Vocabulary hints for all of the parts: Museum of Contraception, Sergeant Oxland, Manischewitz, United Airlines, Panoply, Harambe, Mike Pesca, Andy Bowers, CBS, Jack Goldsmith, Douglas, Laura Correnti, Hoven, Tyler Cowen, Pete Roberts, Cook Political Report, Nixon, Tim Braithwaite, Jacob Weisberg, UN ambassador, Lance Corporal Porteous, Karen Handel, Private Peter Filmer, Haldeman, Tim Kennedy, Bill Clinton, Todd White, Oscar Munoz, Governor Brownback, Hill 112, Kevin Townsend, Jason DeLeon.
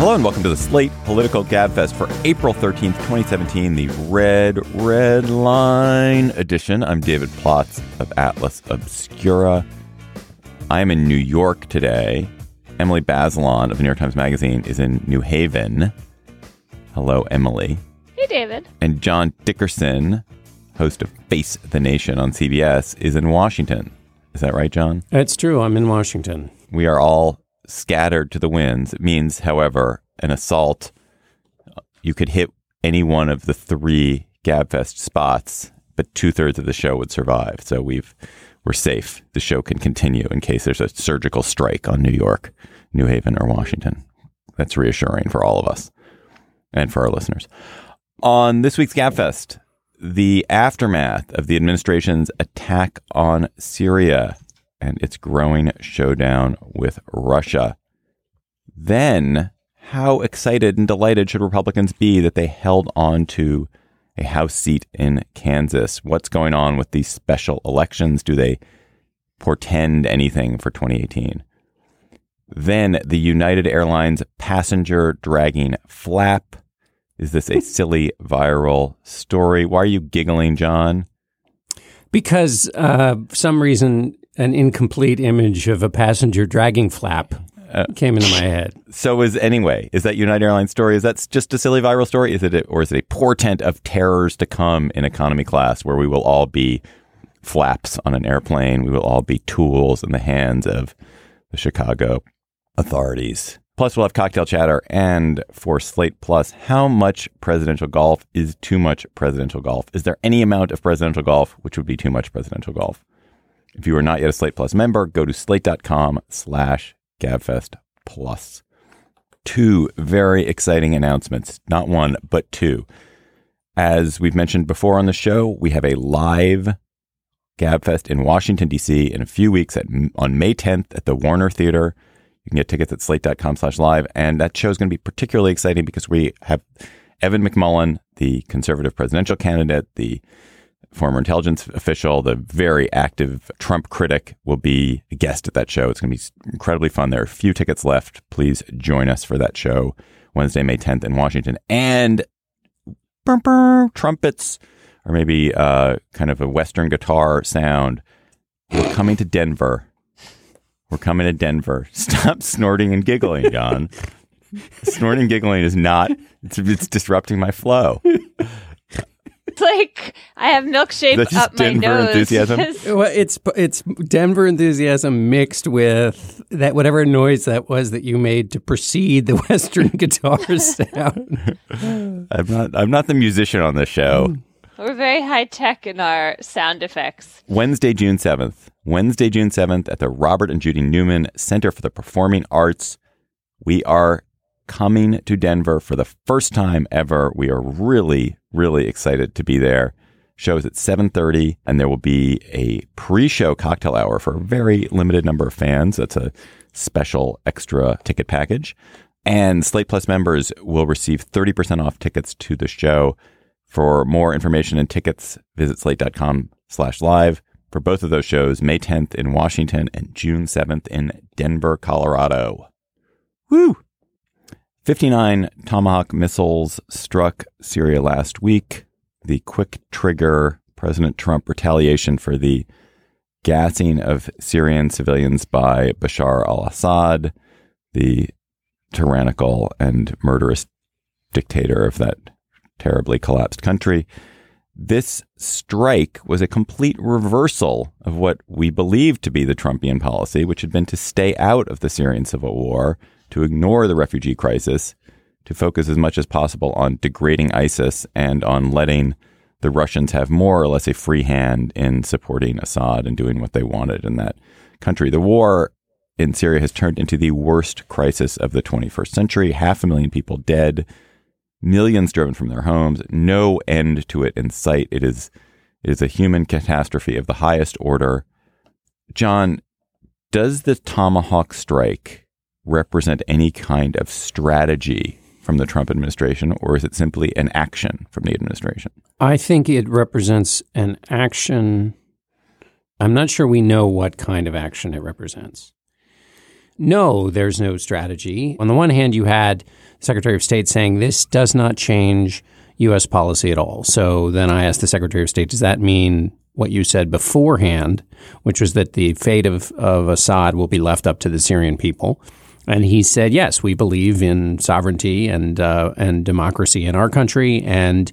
Hello and welcome to the Slate Political Gabfest for April 13th, 2017, the Red Line edition. I'm David Plotz of Atlas Obscura. I'm in New York today. Emily Bazelon of the New York Times Magazine is in New Haven. Hello, Emily. Hey, David. And John Dickerson, host of Face the Nation on CBS, is in Washington. Is that right, John? It's true. I'm in Washington. We are all scattered to the winds. It means, however, an assault. You could hit any one of the three Gabfest spots, but 2/3 of the show would survive. So we're safe. The show can continue in case there's a surgical strike on New York, New Haven, or Washington. That's reassuring for all of us and for our listeners. On this week's Gabfest, the aftermath of the administration's attack on Syria and its growing showdown with Russia. Then, how excited and delighted should Republicans be that they held on to a House seat in Kansas? What's going on with these special elections? Do they portend anything for 2018? Then, the United Airlines passenger dragging flap. Is this a silly viral story? Why are you giggling, John? Because for some reason, an incomplete image of a passenger dragging flap came into my head. So is that United Airlines story? Is that just a silly viral story? Or is it a portent of terrors to come in economy class where we will all be flaps on an airplane? We will all be tools in the hands of the Chicago authorities. Plus, we'll have cocktail chatter. And for Slate Plus, how much presidential golf is too much presidential golf? Is there any amount of presidential golf which would be too much presidential golf? If you are not yet a Slate Plus member, go to slate.com/GabfestPlus. Two very exciting announcements, not one, but two. As we've mentioned before on the show, we have a live Gabfest in Washington, D.C. in a few weeks on May 10th at the Warner Theater. You can get tickets at slate.com/live. And that show is going to be particularly exciting because we have Evan McMullin, the conservative presidential candidate, the former intelligence official, the very active Trump critic, will be a guest at that show. It's going to be incredibly fun. There are a few tickets left. Please join us for that show Wednesday, May 10th in Washington. And trumpets, or maybe kind of a Western guitar sound. We're coming to Denver. Stop snorting and giggling, John. Snorting and giggling is not, it's disrupting my flow. It's like I have milkshakes up my nose. Enthusiasm? Well, it's Denver enthusiasm mixed with that whatever noise that was that you made to precede the Western guitar sound. I'm not the musician on this show. We're very high tech in our sound effects. Wednesday, June 7th at the Robert and Judy Newman Center for the Performing Arts. We are coming to Denver for the first time ever. We are really excited to be there. Show's at 7:30, and there will be a pre-show cocktail hour for a very limited number of fans. That's a special extra ticket package. And Slate Plus members will receive 30% off tickets to the show. For more information and tickets, visit slate.com/live. For both of those shows, May 10th in Washington and June 7th in Denver, Colorado. Woo! 59 Tomahawk missiles struck Syria last week. The quick trigger, President Trump retaliation for the gassing of Syrian civilians by Bashar al-Assad, the tyrannical and murderous dictator of that terribly collapsed country. This strike was a complete reversal of what we believed to be the Trumpian policy, which had been to stay out of the Syrian civil war, to ignore the refugee crisis, to focus as much as possible on degrading ISIS and on letting the Russians have more or less a free hand in supporting Assad and doing what they wanted in that country. The war in Syria has turned into the worst crisis of the 21st century. 500,000 people dead, millions driven from their homes, no end to it in sight. It is a human catastrophe of the highest order. John, does the Tomahawk strike represent any kind of strategy from the Trump administration, or is it simply an action from the administration? I think it represents an action. I'm not sure we know what kind of action it represents. No, there's no strategy. On the one hand, you had Secretary of State saying this does not change U.S. policy at all. So then I asked the Secretary of State, does that mean what you said beforehand, which was that the fate of Assad will be left up to the Syrian people? And he said, yes, we believe in sovereignty and democracy in our country. And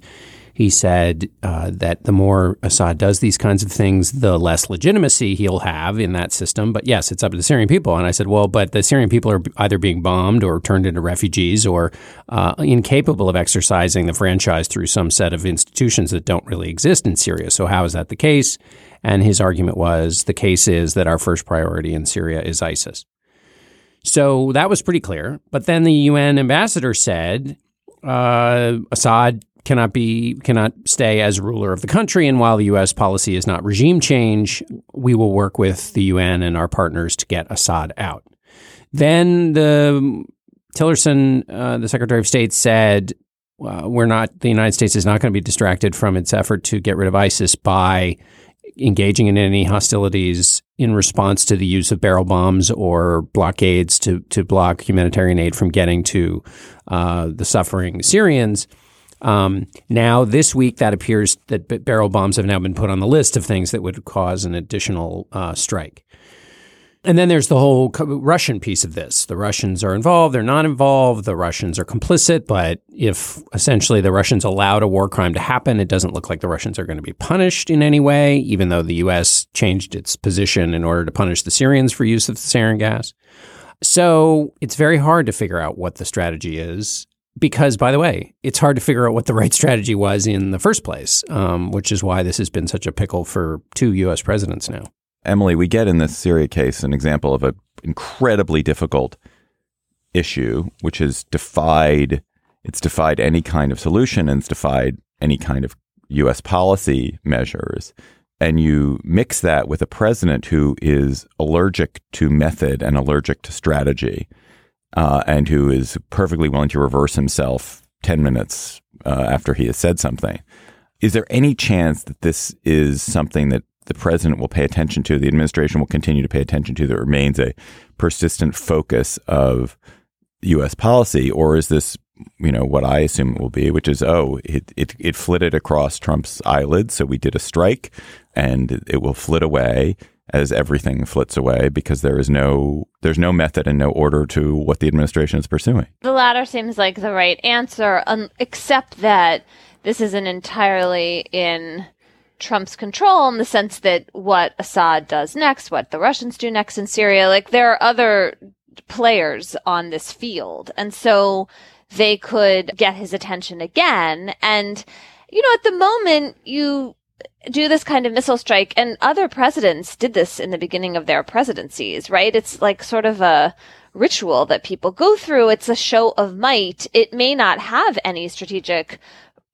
he said that the more Assad does these kinds of things, the less legitimacy he'll have in that system. But yes, it's up to the Syrian people. And I said, well, but the Syrian people are either being bombed or turned into refugees or incapable of exercising the franchise through some set of institutions that don't really exist in Syria. So how is that the case? And his argument was the case is that our first priority in Syria is ISIS. So that was pretty clear. But then the UN ambassador said Assad cannot stay as ruler of the country. And while the U.S. policy is not regime change, we will work with the UN and our partners to get Assad out. Then Tillerson, the Secretary of State, said the United States is not going to be distracted from its effort to get rid of ISIS by engaging in any hostilities in response to the use of barrel bombs or blockades to block humanitarian aid from getting to the suffering Syrians. Now, this week, that appears that barrel bombs have now been put on the list of things that would cause an additional strike. And then there's the whole Russian piece of this. The Russians are involved. They're not involved. The Russians are complicit. But if essentially the Russians allowed a war crime to happen, it doesn't look like the Russians are going to be punished in any way, even though the U.S. changed its position in order to punish the Syrians for use of sarin gas. So it's very hard to figure out what the strategy is because, by the way, it's hard to figure out what the right strategy was in the first place, which is why this has been such a pickle for two U.S. presidents now. Emily, we get in this Syria case an example of an incredibly difficult issue, which has defied any kind of solution and it's defied any kind of U.S. policy measures. And you mix that with a president who is allergic to method and allergic to strategy and who is perfectly willing to reverse himself 10 minutes after he has said something. Is there any chance that this is something that the president will pay attention to, the administration will continue to pay attention to, that remains a persistent focus of U.S. policy? Or is this, what I assume it will be, which is, it flitted across Trump's eyelids, so we did a strike, and it will flit away as everything flits away because there's no method and no order to what the administration is pursuing? The latter seems like the right answer, except that this isn't entirely in Trump's control in the sense that what Assad does next, what the Russians do next in Syria, like there are other players on this field. And so they could get his attention again. And, at the moment you do this kind of missile strike and other presidents did this in the beginning of their presidencies, right? It's like sort of a ritual that people go through. It's a show of might. It may not have any strategic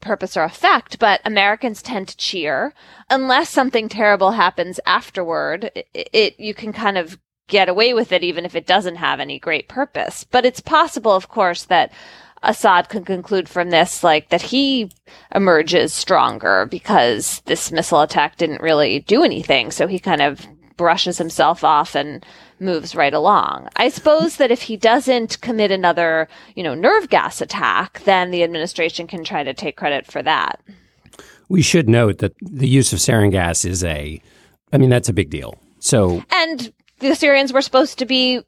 purpose or effect, but Americans tend to cheer. Unless something terrible happens afterward, you can kind of get away with it even if it doesn't have any great purpose. But it's possible, of course, that Assad can conclude from this, like, that he emerges stronger because this missile attack didn't really do anything. So he kind of brushes himself off and moves right along. I suppose that if he doesn't commit another, nerve gas attack, then the administration can try to take credit for that. We should note that the use of sarin gas that's a big deal. So, and the Syrians were supposed to be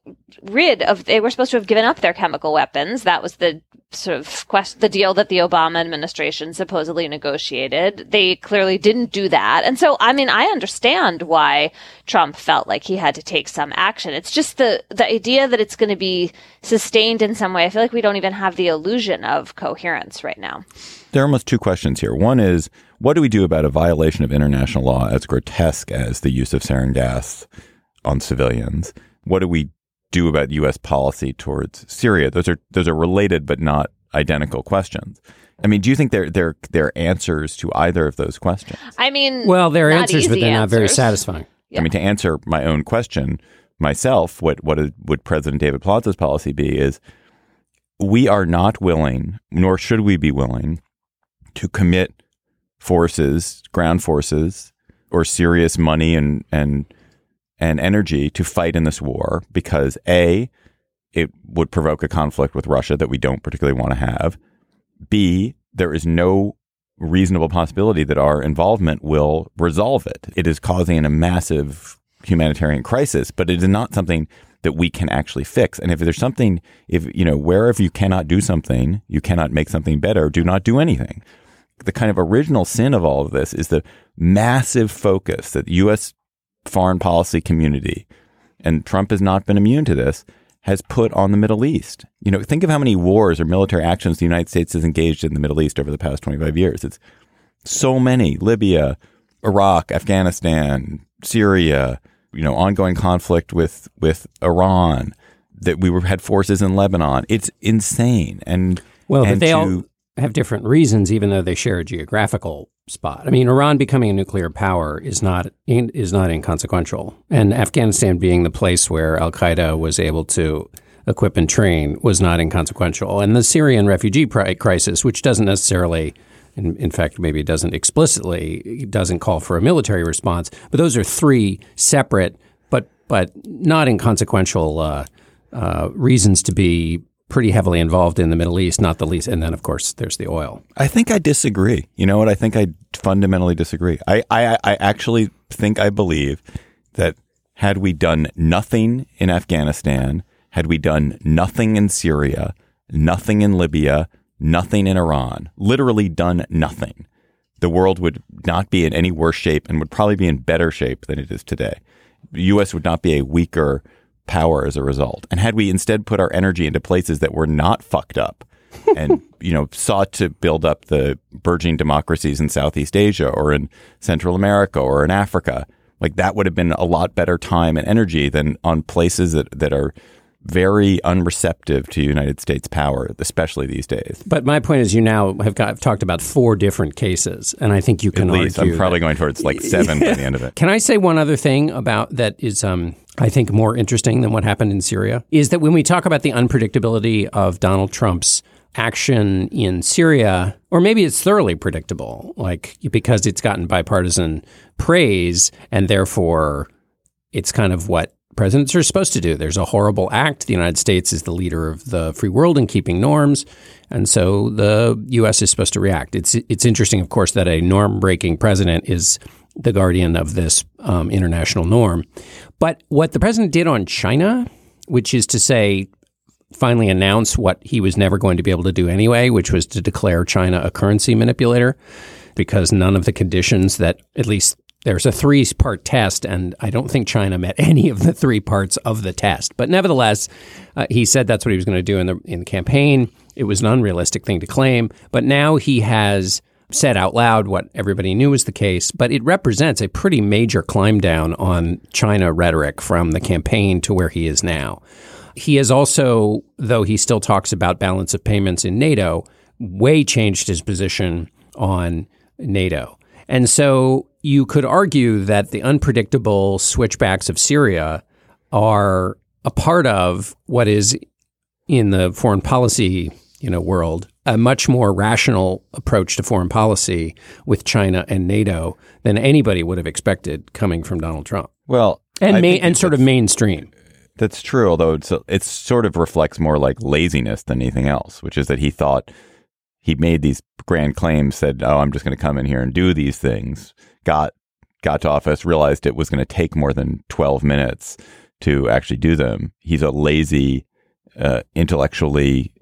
rid of, they were supposed to have given up their chemical weapons. That was the sort of the deal that the Obama administration supposedly negotiated. They clearly didn't do that. And so, I mean, I understand why Trump felt like he had to take some action. It's just the idea that it's going to be sustained in some way. I feel like we don't even have the illusion of coherence right now. There are almost two questions here. One is, what do we do about a violation of international law as grotesque as the use of sarin gas on civilians? What do we do about U.S. policy towards Syria? Those are related but not identical questions. I mean, do you think they're answers to either of those questions? I mean, well, they're answers, but they're not very satisfying. Yeah. I mean, to answer my own question myself, what would President David Plaza's policy be is, we are not willing, nor should we be willing, to commit forces, ground forces, or serious money and energy to fight in this war because, A, it would provoke a conflict with Russia that we don't particularly want to have. B, there is no reasonable possibility that our involvement will resolve it. It is causing a massive humanitarian crisis, but it is not something that we can actually fix. And if there's something, wherever you cannot do something, you cannot make something better, do not do anything. The kind of original sin of all of this is the massive focus that U.S. foreign policy community, and Trump has not been immune to this, has put on the Middle East. You know, think of how many wars or military actions the United States has engaged in the Middle East over the past 25 years. It's so many: Libya, Iraq, Afghanistan, Syria, ongoing conflict with Iran, that had forces in Lebanon. It's insane. All have different reasons, even though they share a geographical spot. I mean, Iran becoming a nuclear power is not inconsequential. And Afghanistan being the place where al-Qaeda was able to equip and train was not inconsequential. And the Syrian refugee crisis, which doesn't necessarily, in fact, maybe doesn't explicitly, doesn't call for a military response. But those are three separate but not inconsequential reasons to be pretty heavily involved in the Middle East, not the least. And then, of course, there's the oil. I think I disagree. You know what? I think I fundamentally disagree. I actually think I believe that had we done nothing in Afghanistan, had we done nothing in Syria, nothing in Libya, nothing in Iran, literally done nothing, the world would not be in any worse shape and would probably be in better shape than it is today. The U.S. would not be a weaker power as a result. And had we instead put our energy into places that were not fucked up and, sought to build up the burgeoning democracies in Southeast Asia or in Central America or in Africa, like that would have been a lot better time and energy than on places that are very unreceptive to United States power, especially these days. But my point is, you now have talked about four different cases, and I think you can argue. At least I'm probably going towards like seven by the end of it. Can I say one other thing about that is, I think, more interesting than what happened in Syria? Is that when we talk about the unpredictability of Donald Trump's action in Syria, or maybe it's thoroughly predictable, like because it's gotten bipartisan praise, and therefore it's kind of what presidents are supposed to do. There's a horrible act. The United States is the leader of the free world in keeping norms. And so the U.S. is supposed to react. It's interesting, of course, that a norm-breaking president is the guardian of this international norm. But what the president did on China, which is to say, finally announce what he was never going to be able to do anyway, which was to declare China a currency manipulator, because none of the conditions that at least there's a three-part test, and I don't think China met any of the three parts of the test. But nevertheless, he said that's what he was going to do in the campaign. It was an unrealistic thing to claim. But now he has said out loud what everybody knew was the case. But it represents a pretty major climb down on China rhetoric from the campaign to where he is now. He has also, though he still talks about balance of payments in NATO, way changed his position on NATO. And so you could argue that the unpredictable switchbacks of Syria are a part of what is, in the foreign policy world, a much more rational approach to foreign policy with China and NATO than anybody would have expected coming from Donald Trump. Well, and sort of mainstream. That's true, although it sort of reflects more like laziness than anything else, which is that he thought he made these grand claims, said, oh, I'm just going to come in here and do these things, got got to office, realized it was going to take more than 12 minutes to actually do them. He's a lazy, intellectually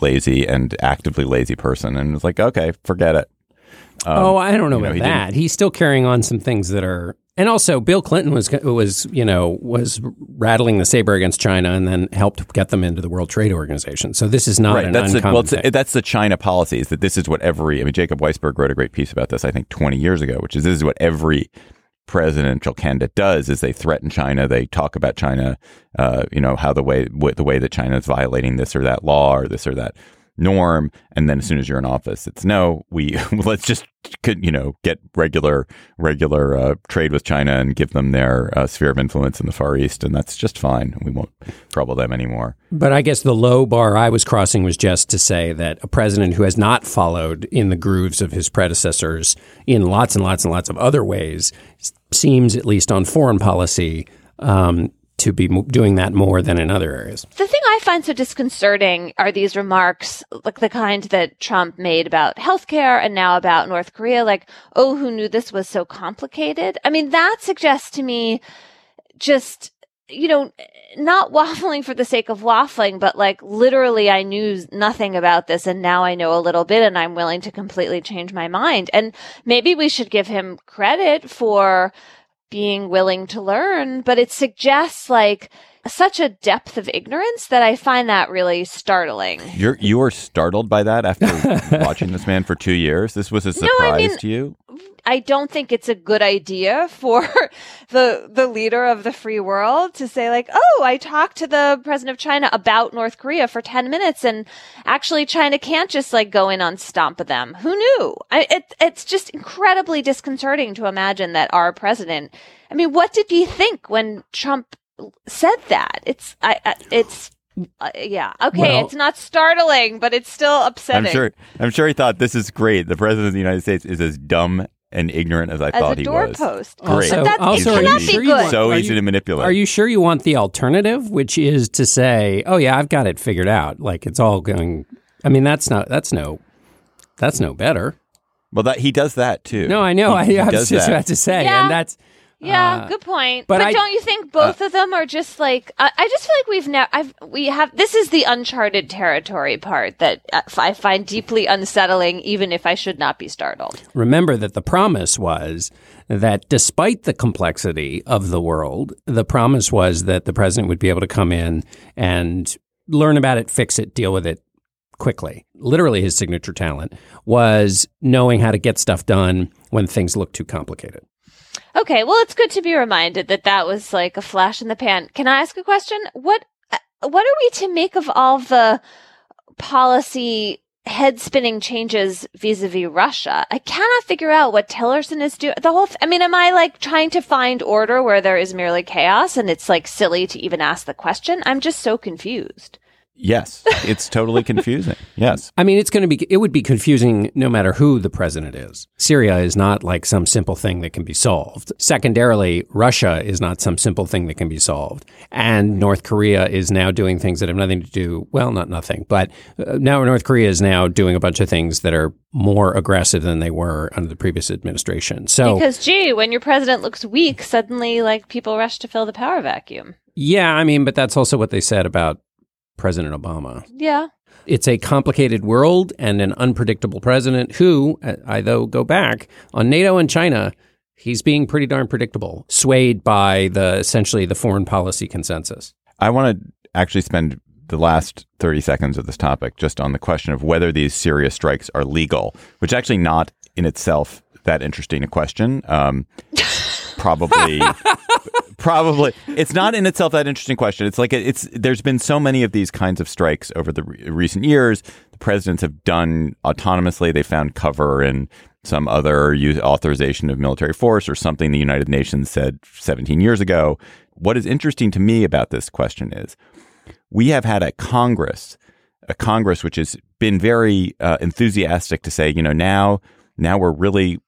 lazy and actively lazy person. And it's like, okay, forget it. I don't know about that. He's still carrying on some things that are... And also, Bill Clinton was rattling the saber against China, and then helped get them into the World Trade Organization. So this is not an uncommon thing. That's the China policy. Is that this is what every? I mean, Jacob Weisberg wrote a great piece about this, I think, 20 years ago, which is this is what every presidential candidate does: is they threaten China, they talk about China, how the way that China is violating this or that law or this or that norm, and then as soon as you're in office, it's let's just get regular trade with China and give them their sphere of influence in the Far East, and that's just fine. We won't trouble them anymore. But I guess the low bar I was crossing was just to say that a president who has not followed in the grooves of his predecessors in lots and lots and lots of other ways seems, at least on foreign policy, to be doing that more than in other areas. The thing I find so disconcerting are these remarks, like the kind that Trump made about healthcare and now about North Korea, like, oh, who knew this was so complicated? I mean, that suggests to me just, not waffling for the sake of waffling, but like literally I knew nothing about this and now I know a little bit and I'm willing to completely change my mind. And maybe we should give him credit for being willing to learn, but it suggests like such a depth of ignorance that I find that really startling. You are startled by that after watching this man for 2 years? This was a surprise to you? I don't think it's a good idea for the leader of the free world to say like, oh, I talked to the president of China about North Korea for 10 minutes and actually China can't just like go in on stomp of them. Who knew? It's just incredibly disconcerting to imagine that our president, I mean, what did he think when Trump said that? It's not startling, but it's still upsetting. I'm sure he thought this is great. The president of the United States is as dumb and ignorant as I thought he was. As a doorpost. Great. So easy to manipulate. Are you sure you want the alternative, which is to say, oh yeah, I've got it figured out. Like it's all going. I mean, that's no better. Well, that he does that too. No, I know. I was just about to say, yeah. And that's. Yeah, good point. But don't you think both of them are just like I just feel like this is the uncharted territory part that I find deeply unsettling, even if I should not be startled. Remember that the promise was that despite the complexity of the world, the promise was that the president would be able to come in and learn about it, fix it, deal with it quickly. Literally, his signature talent was knowing how to get stuff done when things look too complicated. Okay, well, it's good to be reminded that was like a flash in the pan. Can I ask a question? What are we to make of all the policy head-spinning changes vis-a-vis Russia? I cannot figure out what Tillerson is doing. Am I like trying to find order where there is merely chaos and it's like silly to even ask the question? I'm just so confused. Yes, it's totally confusing. Yes. I mean, it would be confusing no matter who the president is. Syria is not like some simple thing that can be solved. Secondarily, Russia is not some simple thing that can be solved. And North Korea is now doing things that have nothing to do, well, not nothing, but now North Korea is now doing a bunch of things that are more aggressive than they were under the previous administration. So because, when your president looks weak, suddenly like people rush to fill the power vacuum. Yeah, I mean, but that's also what they said about President Obama. Yeah. It's a complicated world and an unpredictable president who, go back, on NATO and China, he's being pretty darn predictable, swayed by essentially the foreign policy consensus. I want to actually spend the last 30 seconds of this topic just on the question of whether these Syria strikes are legal, which actually not in itself that interesting a question. Probably. It's not in itself that interesting question. It's like there's been so many of these kinds of strikes over the recent years. The presidents have done autonomously. They found cover in some other authorization of military force or something the United Nations said 17 years ago. What is interesting to me about this question is we have had a Congress which has been very enthusiastic to say, now we're really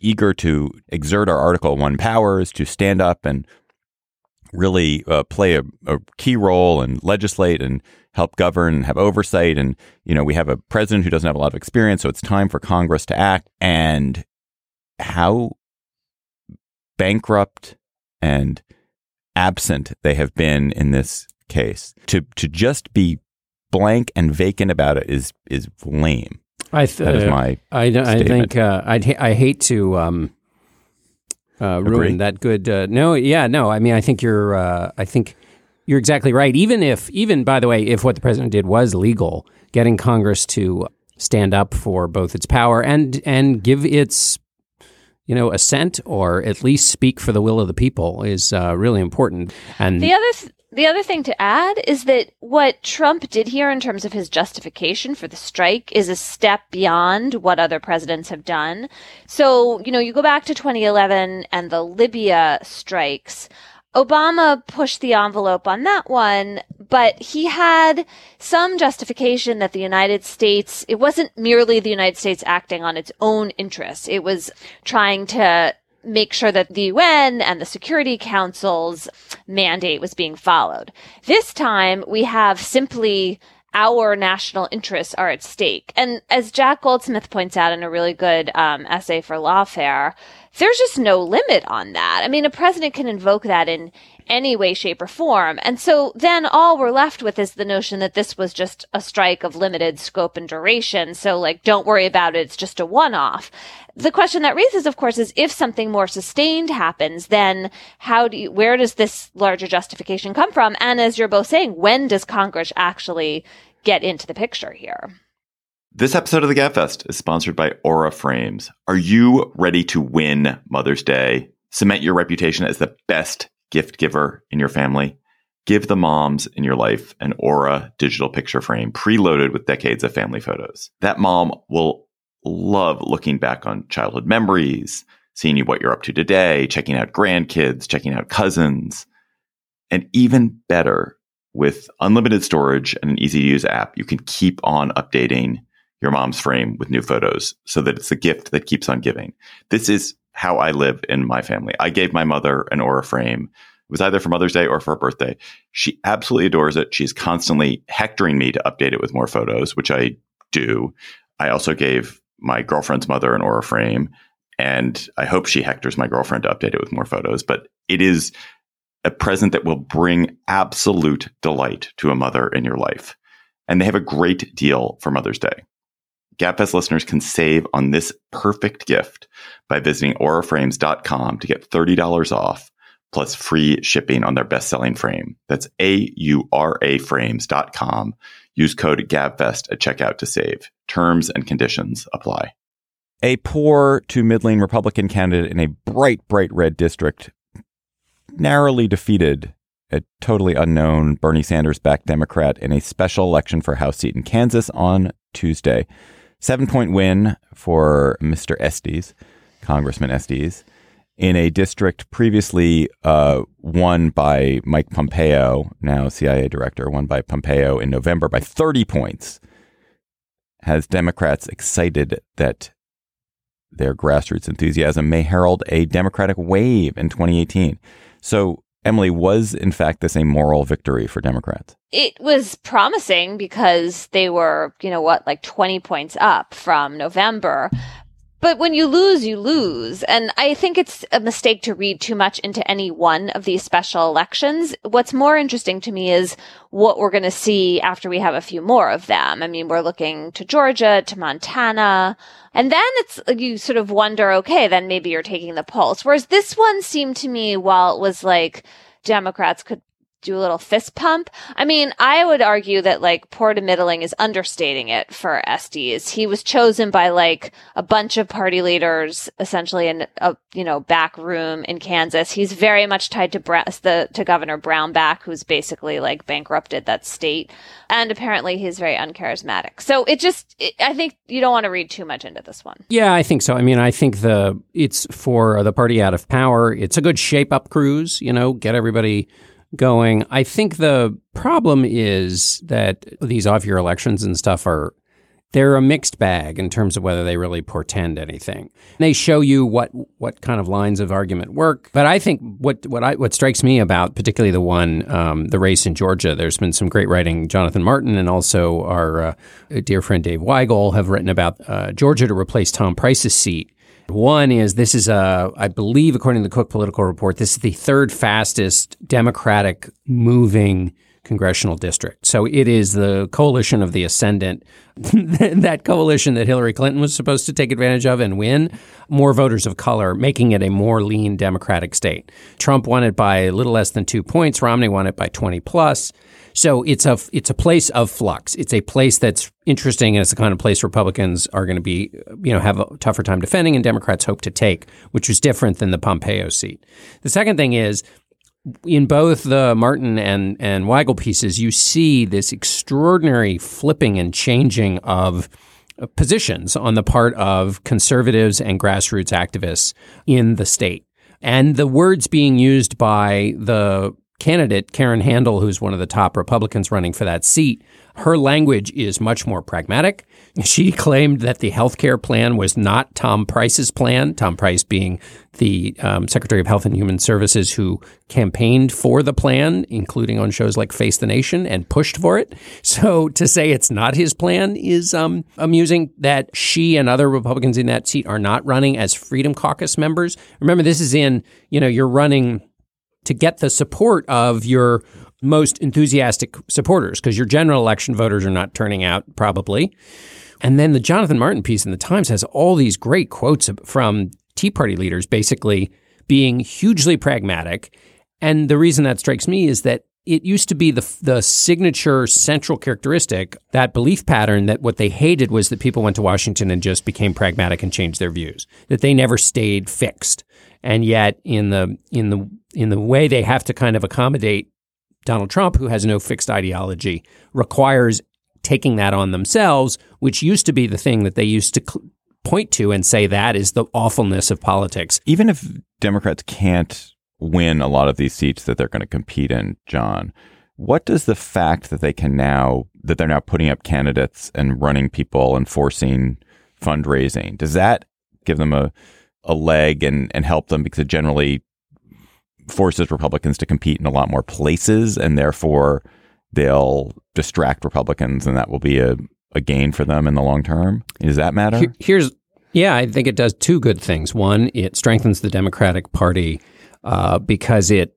eager to exert our Article 1 powers, to stand up and really play a key role and legislate and help govern and have oversight. And, we have a president who doesn't have a lot of experience, so it's time for Congress to act. And how bankrupt and absent they have been in this case. To just be blank and vacant about it is lame. That is my statement. I think I hate to ruin Agree. That good. I mean, I think you're exactly right. Even by the way, if what the president did was legal, getting Congress to stand up for both its power and give its assent or at least speak for the will of the people is really important. And the other thing to add is that what Trump did here in terms of his justification for the strike is a step beyond what other presidents have done. So, you go back to 2011 and the Libya strikes. Obama pushed the envelope on that one, but he had some justification that the United States, it wasn't merely the United States acting on its own interests. It was trying to make sure that the UN and the Security Council's mandate was being followed. This time, we have simply our national interests are at stake. And as Jack Goldsmith points out in a really good essay for Lawfare, there's just no limit on that. I mean, a president can invoke that in any way, shape, or form. And so then all we're left with is the notion that this was just a strike of limited scope and duration. So, don't worry about it. It's just a one-off. The question that raises, of course, is if something more sustained happens, then where does this larger justification come from? And as you're both saying, when does Congress actually get into the picture here? This episode of the Gabfest is sponsored by Aura Frames. Are you ready to win Mother's Day? Cement your reputation as the best gift giver in your family. Give the moms in your life an Aura digital picture frame preloaded with decades of family photos. That mom will love looking back on childhood memories, seeing what you're up to today, checking out grandkids, checking out cousins. And even better, with unlimited storage and an easy-to-use app, you can keep on updating your mom's frame with new photos so that it's a gift that keeps on giving. This is how I live in my family. I gave my mother an Aura frame. It was either for Mother's Day or for her birthday. She absolutely adores it. She's constantly hectoring me to update it with more photos, which I do. I also gave my girlfriend's mother an Aura frame, and I hope she hectors my girlfriend to update it with more photos. But it is a present that will bring absolute delight to a mother in your life. And they have a great deal for Mother's Day. Gabfest listeners can save on this perfect gift by visiting auraframes.com to get $30 off plus free shipping on their best-selling frame. That's auraframes.com. Use code GABFEST at checkout to save. Terms and conditions apply. A poor to middling Republican candidate in a bright, bright red district narrowly defeated a totally unknown Bernie Sanders-backed Democrat in a special election for a House seat in Kansas on Tuesday. 7-point win for Mr. Estes, Congressman Estes, in a district previously won by Mike Pompeo, now CIA director, won by Pompeo in November by 30 points, has Democrats excited that their grassroots enthusiasm may herald a Democratic wave in 2018. So, Emily, was in fact this a moral victory for Democrats? It was promising because they were, 20 points up from November. But when you lose, you lose. And I think it's a mistake to read too much into any one of these special elections. What's more interesting to me is what we're going to see after we have a few more of them. I mean, we're looking to Georgia, to Montana, and then you sort of wonder, okay, then maybe you're taking the pulse. Whereas this one seemed to me, while it was Democrats could do a little fist pump. I mean, I would argue that poor to middling is understating it for Estes. He was chosen by a bunch of party leaders, essentially in a back room in Kansas. He's very much tied to Governor Brownback, who's basically bankrupted that state, and apparently he's very uncharismatic. So I think you don't want to read too much into this one. Yeah, I think so. I mean, I think it's for the party out of power. It's a good shape up cruise. Get everybody going. I think the problem is that these off-year elections and stuff they're a mixed bag in terms of whether they really portend anything. They show you what kind of lines of argument work. But I think what strikes me about particularly the one, the race in Georgia, there's been some great writing. Jonathan Martin and also our dear friend Dave Weigel have written about Georgia to replace Tom Price's seat. One is this is I believe, according to the Cook Political Report, this is the third fastest Democratic moving congressional district. So it is the coalition of the ascendant, that coalition that Hillary Clinton was supposed to take advantage of and win, more voters of color, making it a more lean Democratic state. Trump won it by a little less than 2 points. Romney won it by 20 plus. So it's a place of flux. It's a place that's interesting, and it's the kind of place Republicans are going to be, have a tougher time defending and Democrats hope to take, which was different than the Pompeo seat. The second thing is, in both the Martin and Weigel pieces, you see this extraordinary flipping and changing of positions on the part of conservatives and grassroots activists in the state. And the words being used by the candidate, Karen Handel, who's one of the top Republicans running for that seat, her language is much more pragmatic. She claimed that the health care plan was not Tom Price's plan, Tom Price being the Secretary of Health and Human Services who campaigned for the plan, including on shows like Face the Nation, and pushed for it. So to say it's not his plan is amusing. That she and other Republicans in that seat are not running as Freedom Caucus members. Remember, this is in, you're running to get the support of your most enthusiastic supporters, because your general election voters are not turning out, probably. And then the Jonathan Martin piece in The Times has all these great quotes from Tea Party leaders basically being hugely pragmatic. And the reason that strikes me is that it used to be the signature central characteristic, that belief pattern that what they hated was that people went to Washington and just became pragmatic and changed their views, that they never stayed fixed. And yet in the way they have to kind of accommodate Donald Trump, who has no fixed ideology, requires taking that on themselves, which used to be the thing that they used to point to and say that is the awfulness of politics. Even if Democrats can't win a lot of these seats that they're going to compete in, John, what does the fact that they're now putting up candidates and running people and forcing fundraising, does that give them a leg and help them, because it generally forces Republicans to compete in a lot more places, and therefore they'll distract Republicans, and that will be a gain for them in the long term? Does that matter? I think it does two good things. One, it strengthens the Democratic Party because it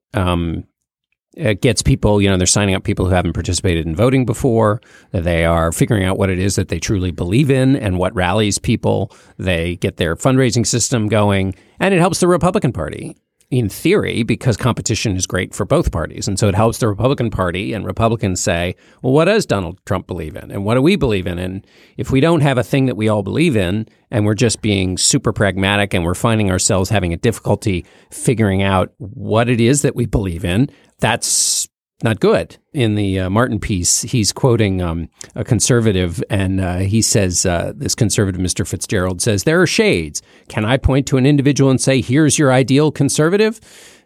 gets people, they're signing up people who haven't participated in voting before. They are figuring out what it is that they truly believe in and what rallies people. They get their fundraising system going, and it helps the Republican Party in theory, because competition is great for both parties. And so it helps the Republican Party, and Republicans say, well, what does Donald Trump believe in? And what do we believe in? And if we don't have a thing that we all believe in, and we're just being super pragmatic, and we're finding ourselves having a difficulty figuring out what it is that we believe in, that's not good. In the Martin piece, he's quoting a conservative, and he says, this conservative, Mr. Fitzgerald, says, there are shades. Can I point to an individual and say, here's your ideal conservative?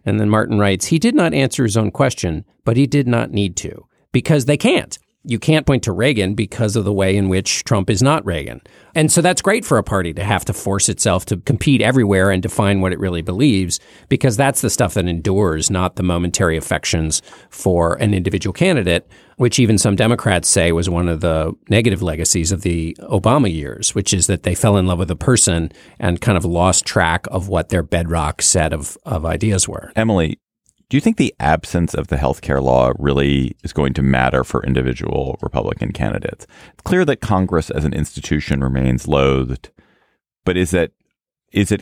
And then Martin writes, he did not answer his own question, but he did not need to, because they can't. You can't point to Reagan because of the way in which Trump is not Reagan. And so that's great for a party to have to force itself to compete everywhere and define what it really believes, because that's the stuff that endures, not the momentary affections for an individual candidate, which even some Democrats say was one of the negative legacies of the Obama years, which is that they fell in love with a person and kind of lost track of what their bedrock set of ideas were. Emily, do you think the absence of the healthcare law really is going to matter for individual Republican candidates? It's clear that Congress as an institution remains loathed, but is it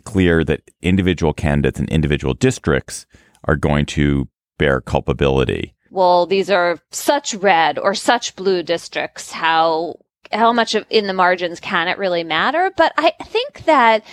clear that individual candidates and individual districts are going to bear culpability? Well, these are such red or such blue districts. How much in the margins can it really matter? But I think that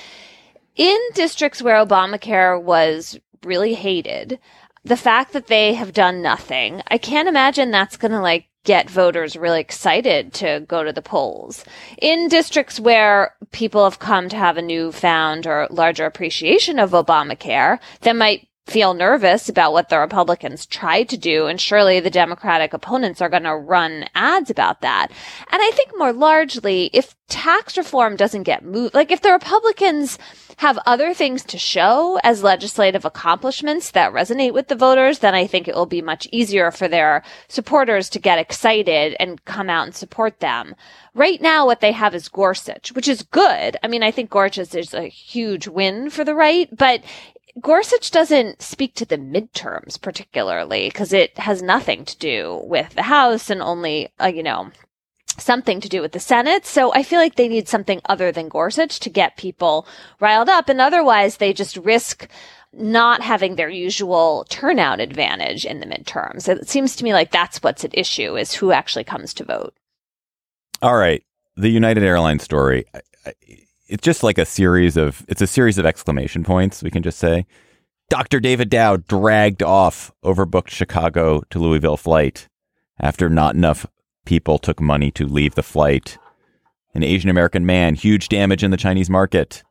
in districts where Obamacare was really hated, the fact that they have done nothing, I can't imagine that's going to get voters really excited to go to the polls. In districts where people have come to have a newfound or larger appreciation of Obamacare, that might feel nervous about what the Republicans tried to do, and surely the Democratic opponents are going to run ads about that. And I think more largely, if tax reform doesn't get moved, like if the Republicans have other things to show as legislative accomplishments that resonate with the voters, then I think it will be much easier for their supporters to get excited and come out and support them. Right now, what they have is Gorsuch, which is good. I mean, I think Gorsuch is a huge win for the right, but Gorsuch doesn't speak to the midterms particularly because it has nothing to do with the House and only, something to do with the Senate. So I feel like they need something other than Gorsuch to get people riled up. And otherwise, they just risk not having their usual turnout advantage in the midterms. It seems to me like that's what's at issue, is who actually comes to vote. All right. The United Airlines story. It's just like a series of exclamation points. We can just say, Dr. David Dow dragged off overbooked Chicago to Louisville flight after not enough people took money to leave the flight. An Asian American man, huge damage in the Chinese market.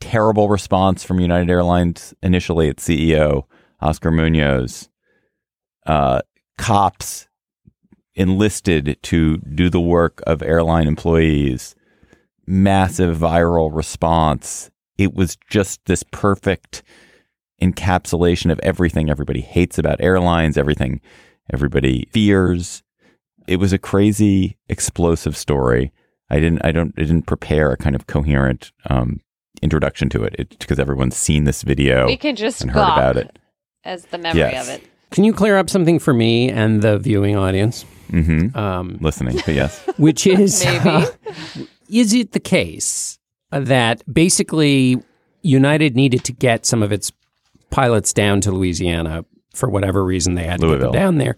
Terrible response from United Airlines, initially its CEO, Oscar Munoz. Cops enlisted to do the work of airline employees. Massive viral response. It was just this perfect encapsulation of everything everybody hates about airlines, everything everybody fears. It was a crazy, explosive story. I didn't prepare a kind of coherent introduction to it because everyone's seen this video. We can just and heard about it as the memory of it. Can you clear up something for me and the viewing audience? Mm-hmm. Listening, but yes, which is maybe. Is it the case that basically United needed to get some of its pilots down to Louisiana for whatever reason they had to get them down there?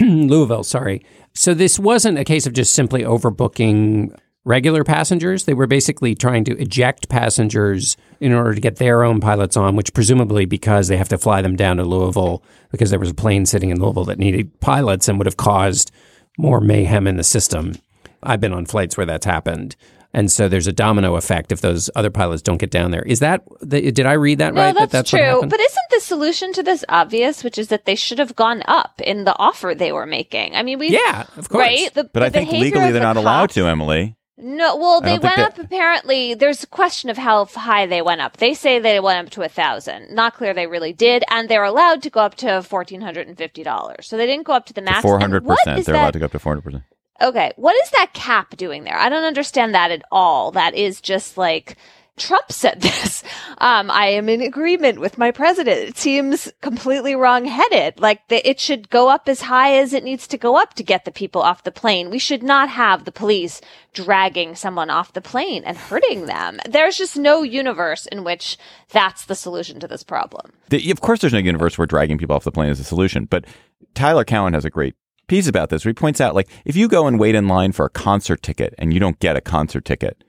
Louisville, sorry. So this wasn't a case of just simply overbooking regular passengers. They were basically trying to eject passengers in order to get their own pilots on, which presumably because they have to fly them down to Louisville because there was a plane sitting in Louisville that needed pilots and would have caused more mayhem in the system. I've been on flights where that's happened. And so there's a domino effect if those other pilots don't get down there. Is that, did I read that right? No, that's true. But isn't the solution to this obvious, which is that they should have gone up in the offer they were making? I mean, yeah, of course. Right? But I think legally they're not allowed to, Emily. No, well, they went up, apparently, there's a question of how high they went up. They say they went up to 1,000. Not clear they really did, and they're allowed to go up to $1,450. So they didn't go up to the max. 400%. They're allowed to go up to 400%. Okay, what is that cap doing there? I don't understand that at all. That is just like, Trump said this. I am in agreement with my president. It seems completely wrong-headed. Like, it should go up as high as it needs to go up to get the people off the plane. We should not have the police dragging someone off the plane and hurting them. There's just no universe in which that's the solution to this problem. Of course there's no universe where dragging people off the plane is a solution. But Tyler Cowen has a great piece about this where he points out, like, if you go and wait in line for a concert ticket and you don't get a concert ticket,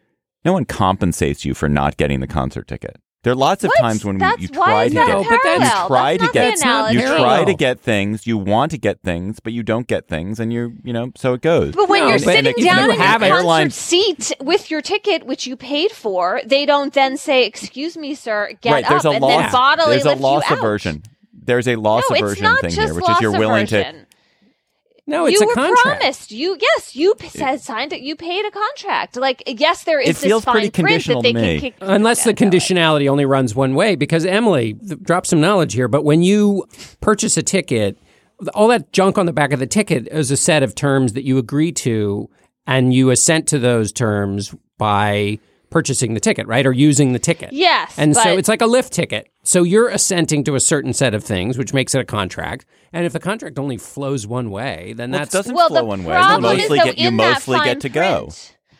no one compensates you for not getting the concert ticket. There are lots of times when you try to get things, you want to get things, but you don't get things, and so it goes. But when you're sitting down in a concert seat with your ticket, which you paid for, they don't then say, "Excuse me, sir, get up," and then bodily lift you out. There's a loss aversion. There's a loss aversion thing here, which is you're willing to. No, it's a contract. You were promised. You signed it. You paid a contract. Like, yes, there is this fine print that they can kick. Unless the conditionality only runs one way, because Emily, drop some knowledge here, but when you purchase a ticket, all that junk on the back of the ticket is a set of terms that you agree to, and you assent to those terms by purchasing the ticket, right? Or using the ticket. Yes. And so it's like a lift ticket. So you're assenting to a certain set of things, which makes it a contract. And if the contract only flows one way, then that doesn't flow one way. You mostly get to go.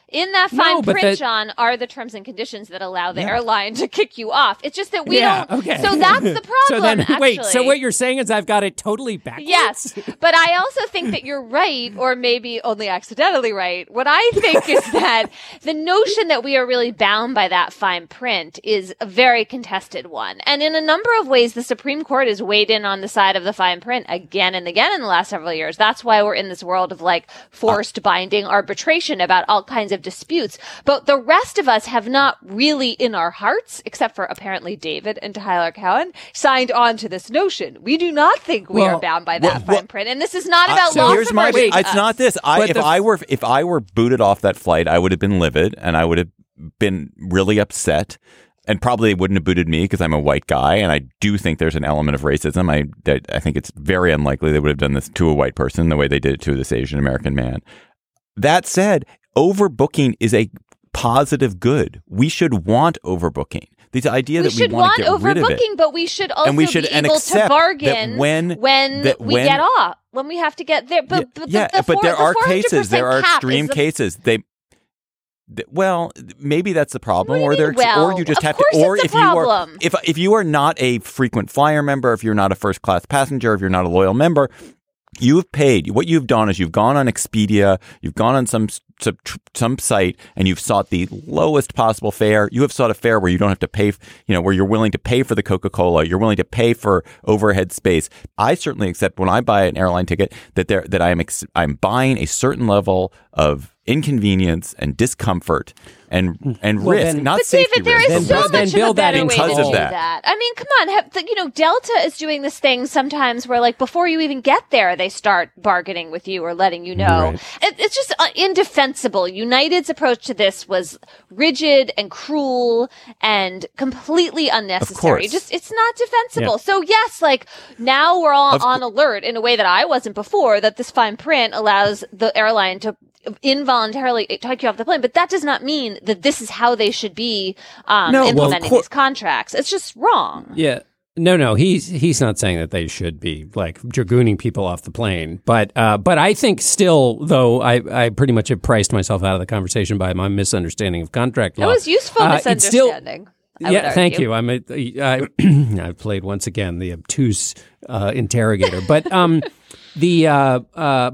In that fine print, John, are the terms and conditions that allow the airline to kick you off. It's just that we don't. Okay. So that's the problem. So what you're saying is I've got it totally backwards? Yes. But I also think that you're right, or maybe only accidentally right. What I think is that the notion that we are really bound by that fine print is a very contested one. And in a number of ways, the Supreme Court has weighed in on the side of the fine print again and again in the last several years. That's why we're in this world of like forced binding arbitration about all kinds of of disputes. But the rest of us have not really in our hearts, except for apparently David and Tyler Cowen, signed on to this notion. We do not think we are bound by that fine print. And this is not about loss of rights. It's not this. If I were booted off that flight, I would have been livid and I would have been really upset. And probably wouldn't have booted me because I'm a white guy. And I do think there's an element of racism. I think it's very unlikely they would have done this to a white person the way they did it to this Asian American man. That said, overbooking is a positive good. We should want overbooking. This idea that we want to get rid of it. We should want overbooking, but we should also be able to bargain when we get off, when we have to get there. But there are cases. There are extreme cases. Well, maybe that's the problem, or you just have to, or if you are not a frequent flyer member, if you're not a first class passenger, if you're not a loyal member, you've paid. What you've done is you've gone on Expedia, you've gone on some site, and you've sought the lowest possible fare. You have sought a fare where you don't have to pay, where you're willing to pay for the Coca-Cola, you're willing to pay for overhead space. I certainly accept when I buy an airline ticket that I'm buying a certain level of inconvenience and discomfort and risk, not safety risk. But David, there is so much of a better way to do that. I mean, come on. Delta is doing this thing sometimes where, like, before you even get there, they start bargaining with you or letting you know. Right. It's just indefensible. United's approach to this was rigid and cruel and completely unnecessary. Just, it's not defensible. Yeah. So, yes, like, now we're all on alert in a way that I wasn't before, that this fine print allows the airline to involuntarily take you off the plane, but that does not mean that this is how they should be implementing these contracts. It's just wrong. Yeah. No, he's not saying that they should be like dragooning people off the plane, but I think still though I pretty much have priced myself out of the conversation by my misunderstanding of contract law. That was useful misunderstanding. Yeah, thank you. I've played once again the obtuse interrogator, but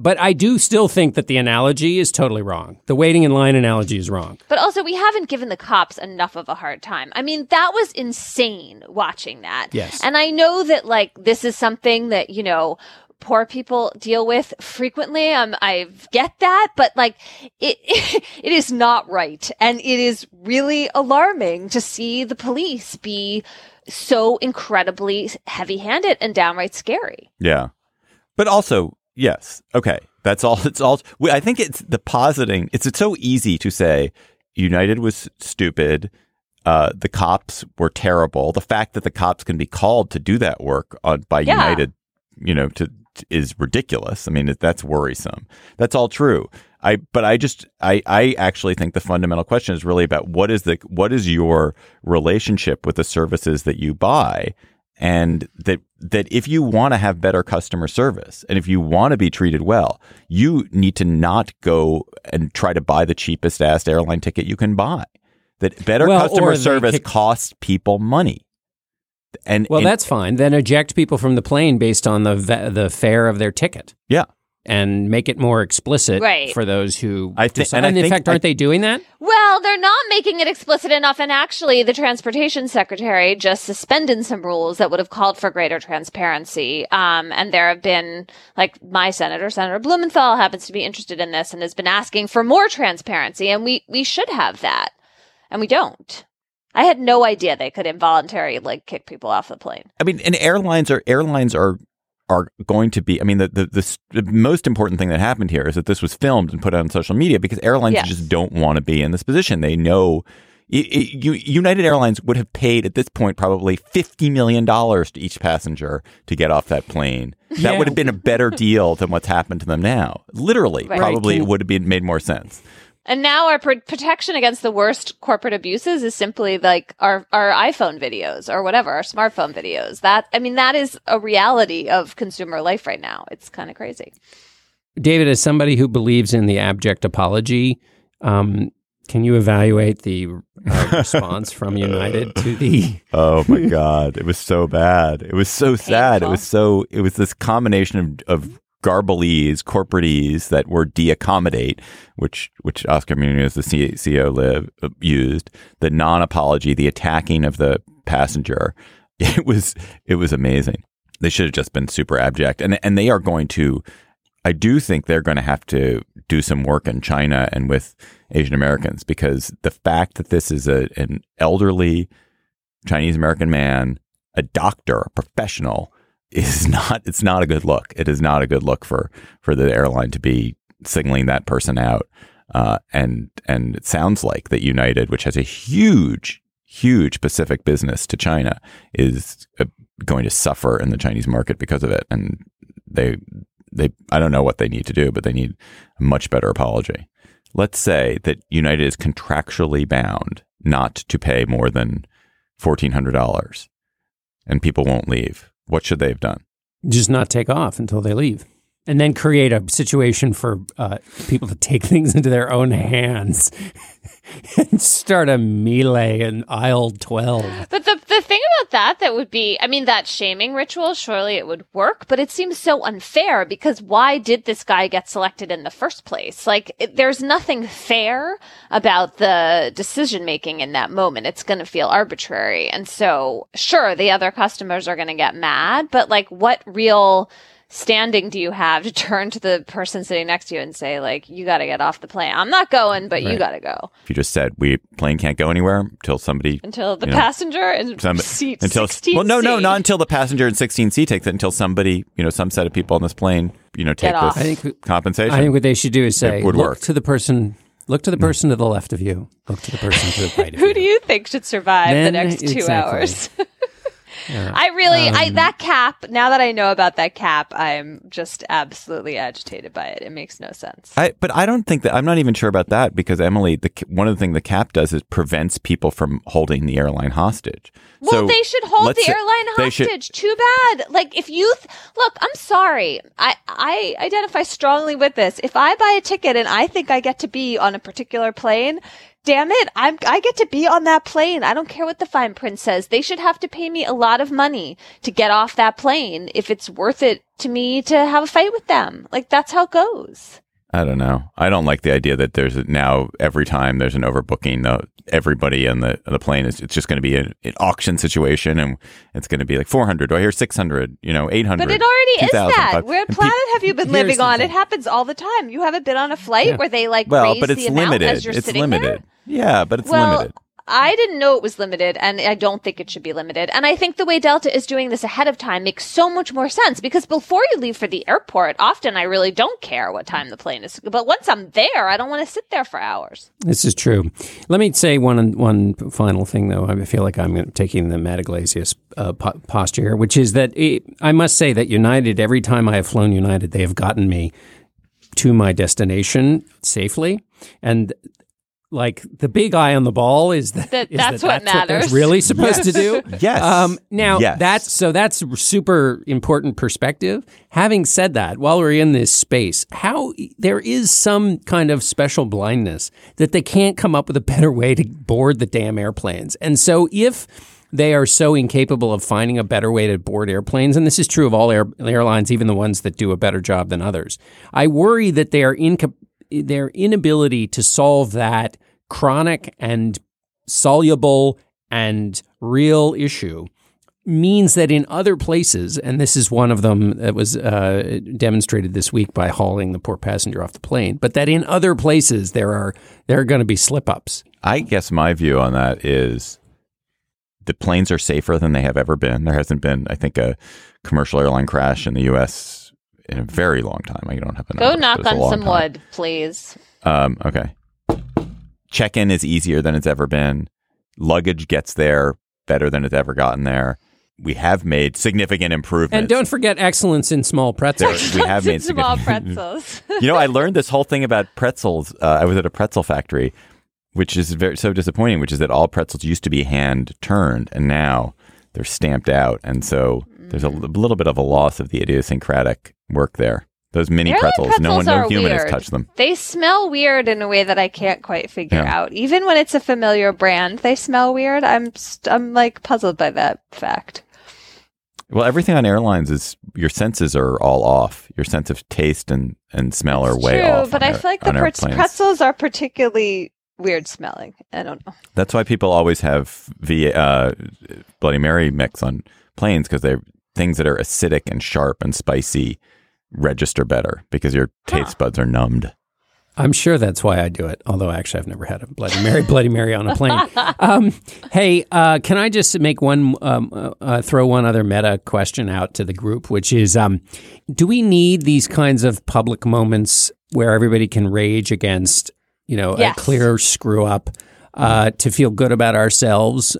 but I do still think that the analogy is totally wrong. The waiting in line analogy is wrong. But also, we haven't given the cops enough of a hard time. I mean, that was insane watching that. Yes. And I know that, like, this is something that, poor people deal with frequently. I get that, but like it is not right. And it is really alarming to see the police be so incredibly heavy-handed and downright scary. Yeah. But also, yes. Okay. That's all. It's all. I think it's the positing. It's so easy to say United was stupid. The cops were terrible. The fact that the cops can be called to do that work by United, is ridiculous. I mean, that's worrisome. That's all true. I actually think the fundamental question is really about what is your relationship with the services that you buy, and that if you want to have better customer service and if you want to be treated well, you need to not go and try to buy the cheapest ass airline ticket you can buy. That better customer service costs people money. And that's fine. Then eject people from the plane based on the fare of their ticket. Yeah. And make it more explicit for those who decide. And in fact, aren't they doing that? Well, they're not making it explicit enough. And actually, the transportation secretary just suspended some rules that would have called for greater transparency. And there have been, like, my senator, Senator Blumenthal, happens to be interested in this and has been asking for more transparency. And we should have that. And we don't. I had no idea they could involuntarily, like, kick people off the plane. I mean, and airlines are going to be, I mean, the most important thing that happened here is that this was filmed and put on social media because airlines just don't want to be in this position. They know United Airlines would have paid at this point probably $50 million to each passenger to get off that plane. That would have been a better deal than what's happened to them now. Literally, probably it would have made more sense. And now our protection against the worst corporate abuses is simply like our iPhone videos or whatever, our smartphone videos. That is a reality of consumer life right now. It's kind of crazy. David, as somebody who believes in the abject apology, can you evaluate the response from United to the... Oh, my God. It was so bad. It was so sad. Painful. It was this combination of garblese, corporateese that were de-accommodate, which Oscar Munoz, the CEO, used, the non-apology, the attacking of the passenger. It was amazing. They should have just been super abject, and they are going to. I do think they're going to have to do some work in China and with Asian Americans, because the fact that this is an elderly Chinese American man, a doctor, a professional, it's not a good look. It is not a good look for the airline to be singling that person out. And it sounds like that United, which has a huge, huge Pacific business to China, is going to suffer in the Chinese market because of it. And they I don't know what they need to do, but they need a much better apology. Let's say that United is contractually bound not to pay more than $1,400 and people won't leave. What should they have done? Just not take off until they leave. And then create a situation for people to take things into their own hands and start a melee in aisle 12. But the thing about that would be, I mean, that shaming ritual, surely it would work, but it seems so unfair, because why did this guy get selected in the first place? Like, there's nothing fair about the decision making in that moment. It's going to feel arbitrary. And so, sure, the other customers are going to get mad, but like, what real standing do you have to turn to the person sitting next to you and say, like, you got to get off the plane? I'm not going, but you got to go. If you just said, plane can't go anywhere until the passenger in 16C takes it, until somebody, some set of people on this plane, take this compensation. I think what they should do is say, look to the person to the left of you. Look to the person to the right of you. Who do you think should survive the next 2 hours? Yeah. I really, that cap, now that I know about that cap, I'm just absolutely agitated by it. It makes no sense. But I don't think that, I'm not even sure about that, because, Emily, one of the things the cap does is prevents people from holding the airline hostage. Well, they should hold the airline hostage. Too bad. Like, if you, look, I'm sorry. I identify strongly with this. If I buy a ticket and I think I get to be on a particular plane, damn it, I get to be on that plane. I don't care what the fine print says. They should have to pay me a lot of money to get off that plane if it's worth it to me to have a fight with them. Like, that's how it goes. I don't know. I don't like the idea that there's now every time there's an overbooking, everybody on the plane, it's just going to be an auction situation, and it's going to be like 400, or I hear 600, 800. But it already is that. Where planet have you been living on? It happens all the time. You haven't been on a flight where they raise but it's the amount limited. As you're sitting there? Yeah, but it's limited. I didn't know it was limited, and I don't think it should be limited. And I think the way Delta is doing this ahead of time makes so much more sense, because before you leave for the airport, often I really don't care what time the plane is. But once I'm there, I don't want to sit there for hours. This is true. Let me say one final thing, though. I feel like I'm taking the Matt Iglesias posture here, which is that I must say that United, every time I have flown United, they have gotten me to my destination safely. And like, the big eye on the ball is that's what matters. What they're really supposed to do. Yes. That's super important perspective. Having said that, while we're in this space, how there is some kind of special blindness that they can't come up with a better way to board the damn airplanes. And so if they are so incapable of finding a better way to board airplanes, and this is true of all airlines, even the ones that do a better job than others, I worry that they are their inability to solve that chronic and soluble and real issue means that in other places, and this is one of them that was demonstrated this week by hauling the poor passenger off the plane, but that in other places there are going to be slip-ups. I guess my view on that is the planes are safer than they have ever been. There hasn't been, I think, a commercial airline crash in the U.S. in a very long time. I don't have enough. Go knock on some wood, please. Okay. Check-in is easier than it's ever been. Luggage gets there better than it's ever gotten there. We have made significant improvements. And don't forget excellence in small pretzels. We have made small pretzels. I learned this whole thing about pretzels. I was at a pretzel factory, which is so disappointing, which is that all pretzels used to be hand-turned, and now they're stamped out. And so there's a little bit of a loss of the idiosyncratic work there. Those mini pretzels, no human has touched them. They smell weird in a way that I can't quite figure out. Even when it's a familiar brand, they smell weird. I'm like puzzled by that fact. Well, everything on airlines is your senses are all off. Your sense of taste and smell are way off. True, but I feel like the pretzels are particularly weird smelling. I don't know. That's why people always have the Bloody Mary mix on planes, because they're things that are acidic and sharp and spicy register better because your taste buds are numbed. I'm sure that's why I do it, although actually I've never had a Bloody Mary on a plane. Hey, can I just make throw one other meta question out to the group, which is, do we need these kinds of public moments where everybody can rage against, a clear screw up to feel good about ourselves?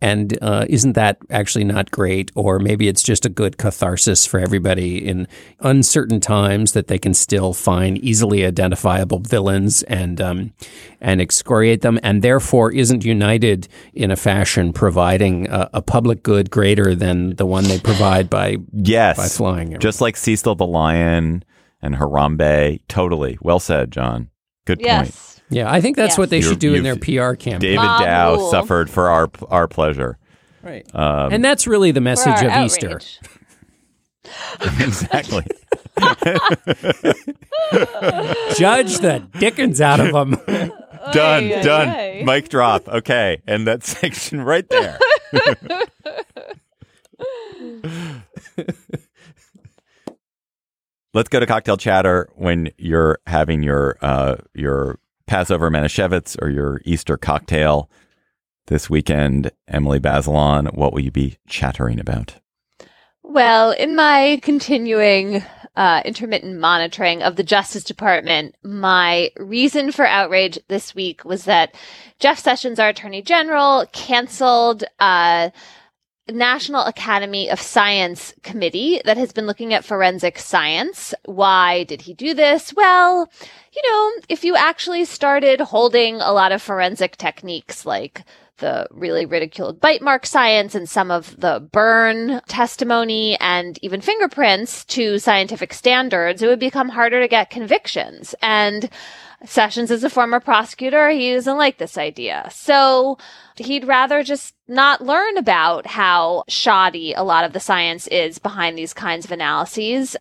And isn't that actually not great? Or maybe it's just a good catharsis for everybody in uncertain times that they can still find easily identifiable villains and excoriate them. And therefore, isn't United in a fashion providing a public good greater than the one they provide by flying? Just like Cecil the Lion and Harambe. Totally. Well said, John. Good point. Yeah, I think that's what they should do in their PR campaign. David Dow suffered for our pleasure. Right. And that's really the message of outrage. Easter. Exactly. Judge the dickens out of them. Done. Mic drop. Okay. And that section right there. Let's go to cocktail chatter when you're having your Passover Manischewitz or your Easter cocktail this weekend. Emily Bazelon, what will you be chattering about? Well, in my continuing intermittent monitoring of the Justice Department, my reason for outrage this week was that Jeff Sessions, our Attorney General, canceled National Academy of Science committee that has been looking at forensic science. Why did he do this? Well, if you actually started holding a lot of forensic techniques like the really ridiculed bite mark science and some of the burn testimony and even fingerprints to scientific standards, it would become harder to get convictions. And Sessions is a former prosecutor. He doesn't like this idea. So he'd rather just not learn about how shoddy a lot of the science is behind these kinds of analyses.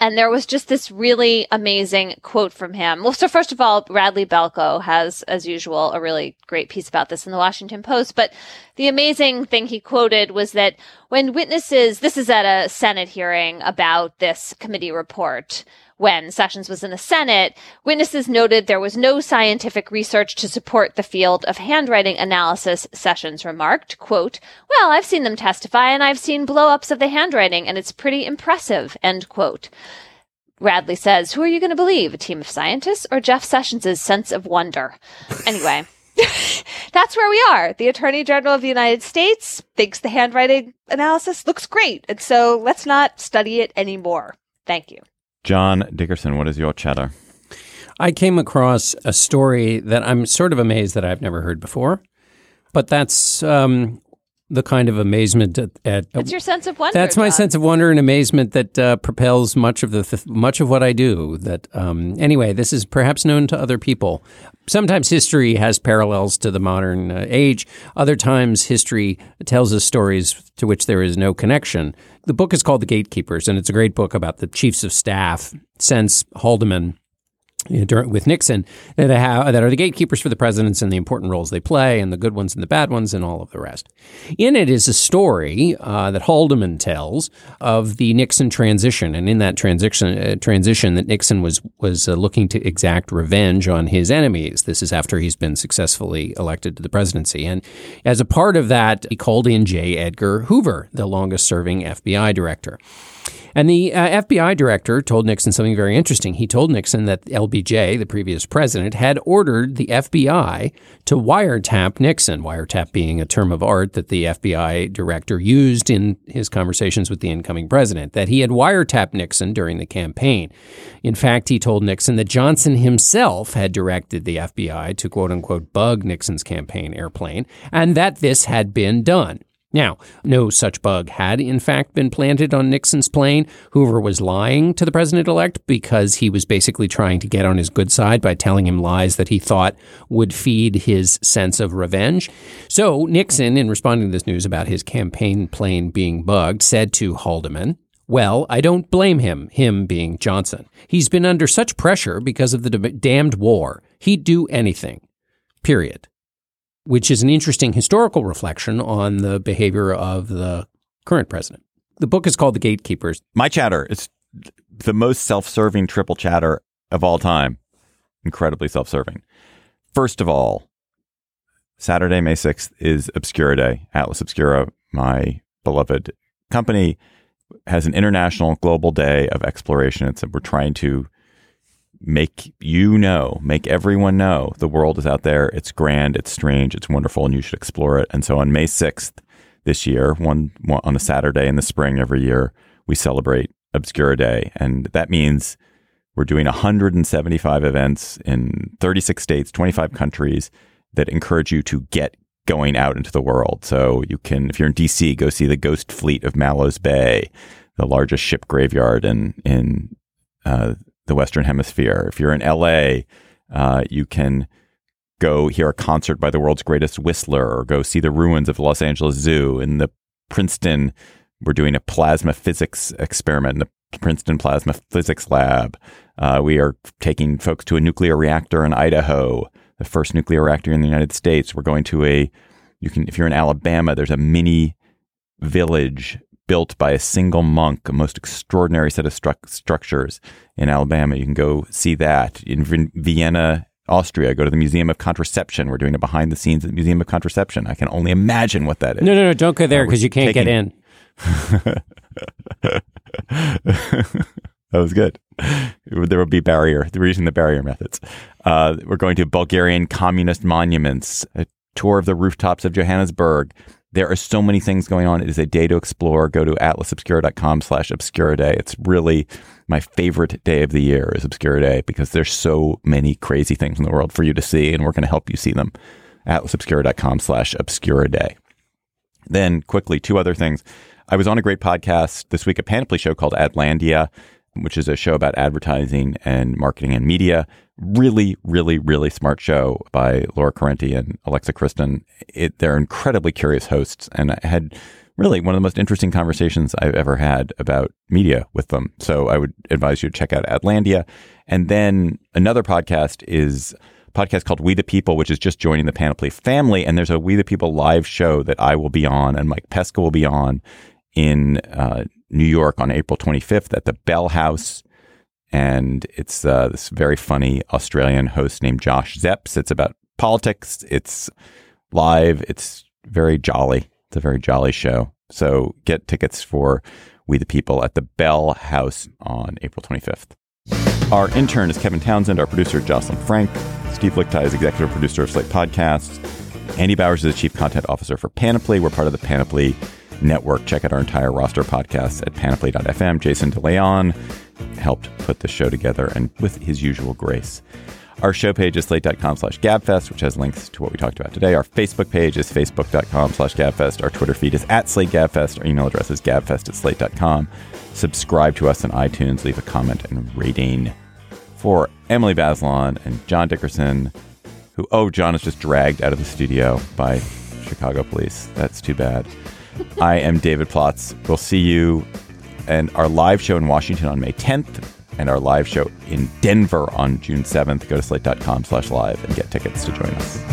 And there was just this really amazing quote from him. Well, so first of all, Radley Balco has, as usual, a really great piece about this in the Washington Post. But the amazing thing he quoted was that when witnesses, this is at a Senate hearing about this committee report, when Sessions was in the Senate, witnesses noted there was no scientific research to support the field of handwriting analysis, Sessions remarked, quote, well, I've seen them testify and I've seen blow-ups of the handwriting and it's pretty impressive, end quote. Radley says, who are you going to believe, a team of scientists or Jeff Sessions' sense of wonder? Anyway, that's where we are. The Attorney General of the United States thinks the handwriting analysis looks great, and so let's not study it anymore. Thank you. John Dickerson, what is your chatter? I came across a story that I'm sort of amazed that I've never heard before, but that's the kind of amazement at it's your sense of wonder. That's my sense of wonder and amazement that propels much of much of what I do. That anyway, this is perhaps known to other people. Sometimes history has parallels to the modern age. Other times history tells us stories to which there is no connection. The book is called The Gatekeepers, and it's a great book about the chiefs of staff since Haldeman with Nixon that are the gatekeepers for the presidents and the important roles they play and the good ones and the bad ones and all of the rest. In it is a story that Haldeman tells of the Nixon transition, and in that transition that Nixon was looking to exact revenge on his enemies. This is after he's been successfully elected to the presidency, and as a part of that, he called in J. Edgar Hoover, the longest-serving FBI director. And the FBI director told Nixon something very interesting. He told Nixon that LBJ, the previous president, had ordered the FBI to wiretap Nixon, wiretap being a term of art that the FBI director used in his conversations with the incoming president, that he had wiretapped Nixon during the campaign. In fact, he told Nixon that Johnson himself had directed the FBI to, quote unquote, bug Nixon's campaign airplane, and that this had been done. Now, no such bug had, in fact, been planted on Nixon's plane. Hoover was lying to the president-elect because he was basically trying to get on his good side by telling him lies that he thought would feed his sense of revenge. So Nixon, in responding to this news about his campaign plane being bugged, said to Haldeman, well, I don't blame him being Johnson. He's been under such pressure because of the damned war. He'd do anything, period. Which is an interesting historical reflection on the behavior of the current president. The book is called The Gatekeepers. My chatter is the most self-serving triple chatter of all time. Incredibly self-serving. First of all, Saturday, May 6th is Obscura Day. Atlas Obscura, my beloved company, has an international global day of exploration. It's, we're trying to make you know, make everyone know the world is out there. It's grand, it's strange, it's wonderful, and you should explore it. And so on May 6th this year, on a Saturday in the spring every year, we celebrate Obscura Day. And that means we're doing 175 events in 36 states, 25 countries, that encourage you to get going out into the world. So you can, if you're in DC, go see the Ghost Fleet of Mallows Bay, the largest ship graveyard in the Western Hemisphere. If you're in LA, you can go hear a concert by the world's greatest whistler, or go see the ruins of the Los Angeles Zoo. In the Princeton, we're doing a plasma physics experiment in the Princeton Plasma Physics Lab. We are taking folks to a nuclear reactor in Idaho, the first nuclear reactor in the United States. We're going to if you're in Alabama, there's a mini village built by a single monk, a most extraordinary set of structures in Alabama. You can go see that. In Vienna, Austria, go to the Museum of Contraception. We're doing a behind the scenes at the Museum of Contraception. I can only imagine what that is. No, don't go there because you can't get in. That was good. There will be barrier. We're using the barrier methods. We're going to Bulgarian communist monuments, a tour of the rooftops of Johannesburg. There are so many things going on. It is a day to explore. Go to atlasobscura.com/Obscura Day. It's really my favorite day of the year is Obscura Day, because there's so many crazy things in the world for you to see, and we're going to help you see them. atlasobscura.com/Obscura Day. Then quickly, two other things. I was on a great podcast this week, a Panoply show called Adlandia, which is a show about advertising and marketing and media. Really, really, really smart show by Laura Correnti and Alexa Christen. They're incredibly curious hosts. And I had really one of the most interesting conversations I've ever had about media with them. So I would advise you to check out Adlandia. And then another podcast is a podcast called We the People, which is just joining the Panoply family. And there's a We the People live show that I will be on and Mike Pesca will be on in New York on April 25th at the Bell House. And it's this very funny Australian host named Josh Zepps. It's about politics. It's live. It's very jolly. It's a very jolly show. So get tickets for We the People at the Bell House on April 25th. Our intern is Kevin Townsend. Our producer, Jocelyn Frank. Steve Lichtai is executive producer of Slate Podcasts. Andy Bowers is the chief content officer for Panoply. We're part of the Panoply Network. Check out our entire roster of podcasts at panoply.fm. Jason DeLeon helped put the show together, and with his usual grace. Our show page is slate.com/Gabfest, which has links to what we talked about today. Our Facebook page is facebook.com/Gabfest. Our Twitter feed is @SlateGabfest. Our email address is gabfest@slate.com. Subscribe to us on iTunes. Leave a comment and rating. For Emily Bazelon and John Dickerson, John is just dragged out of the studio by Chicago police. That's too bad. I am David Plotz. We'll see you and our live show in Washington on May 10th and our live show in Denver on June 7th. Go to slate.com/live and get tickets to join us.